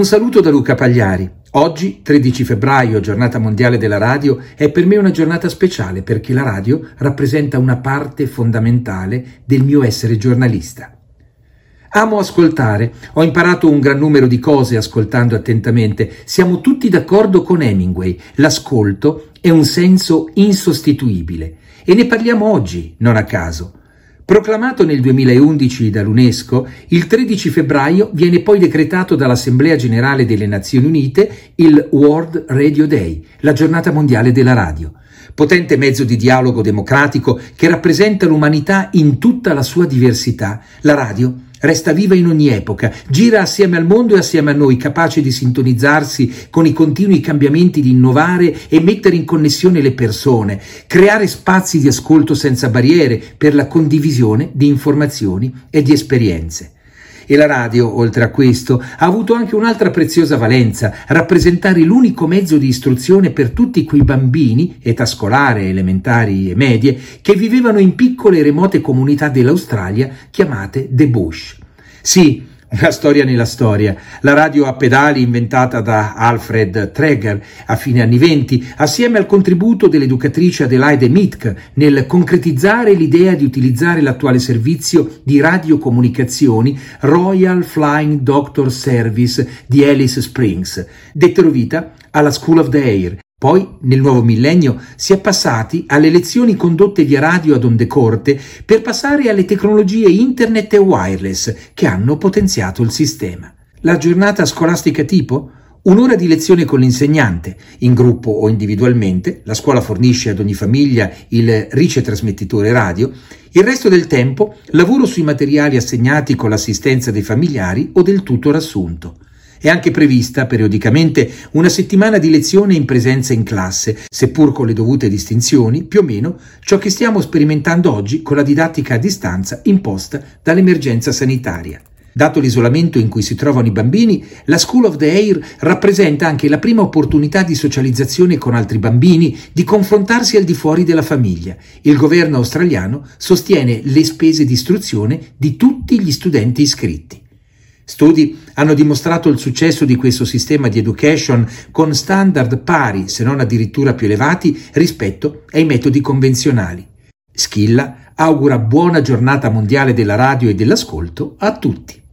Un saluto da Luca Pagliari. Oggi, 13 febbraio, giornata mondiale della radio, è per me una giornata speciale perché la radio rappresenta una parte fondamentale del mio essere giornalista. Amo ascoltare, ho imparato un gran numero di cose ascoltando attentamente. Siamo tutti d'accordo con Hemingway, l'ascolto è un senso insostituibile e ne parliamo oggi, non a caso. Proclamato nel 2011 dall'UNESCO, il 13 febbraio viene poi decretato dall'Assemblea Generale delle Nazioni Unite il World Radio Day, la giornata mondiale della radio, potente mezzo di dialogo democratico che rappresenta l'umanità in tutta la sua diversità. La radio resta viva in ogni epoca, gira assieme al mondo e assieme a noi, capace di sintonizzarsi con i continui cambiamenti, di innovare e mettere in connessione le persone, creare spazi di ascolto senza barriere per la condivisione di informazioni e di esperienze. E la radio, oltre a questo, ha avuto anche un'altra preziosa valenza: rappresentare l'unico mezzo di istruzione per tutti quei bambini, età scolare, elementari e medie, che vivevano in piccole e remote comunità dell'Australia chiamate The Bush. Sì, una storia nella storia. La radio a pedali inventata da Alfred Traeger a fine anni '20, assieme al contributo dell'educatrice Adelaide Mitchell nel concretizzare l'idea di utilizzare l'attuale servizio di radiocomunicazioni Royal Flying Doctor Service di Alice Springs, dettero vita alla School of the Air. Poi, nel nuovo millennio, si è passati alle lezioni condotte via radio ad onde corte per passare alle tecnologie internet e wireless che hanno potenziato il sistema. La giornata scolastica tipo? Un'ora di lezione con l'insegnante, in gruppo o individualmente. La scuola fornisce ad ogni famiglia il ricetrasmettitore radio. Il resto del tempo, lavoro sui materiali assegnati con l'assistenza dei familiari o del tutor assunto. È anche prevista periodicamente una settimana di lezione in presenza in classe, seppur con le dovute distinzioni, più o meno ciò che stiamo sperimentando oggi con la didattica a distanza imposta dall'emergenza sanitaria. Dato l'isolamento in cui si trovano i bambini, la School of the Air rappresenta anche la prima opportunità di socializzazione con altri bambini, di confrontarsi al di fuori della famiglia. Il governo australiano sostiene le spese di istruzione di tutti gli studenti iscritti. Studi hanno dimostrato il successo di questo sistema di education con standard pari, se non addirittura più elevati, rispetto ai metodi convenzionali. Schilla augura buona giornata mondiale della radio e dell'ascolto a tutti.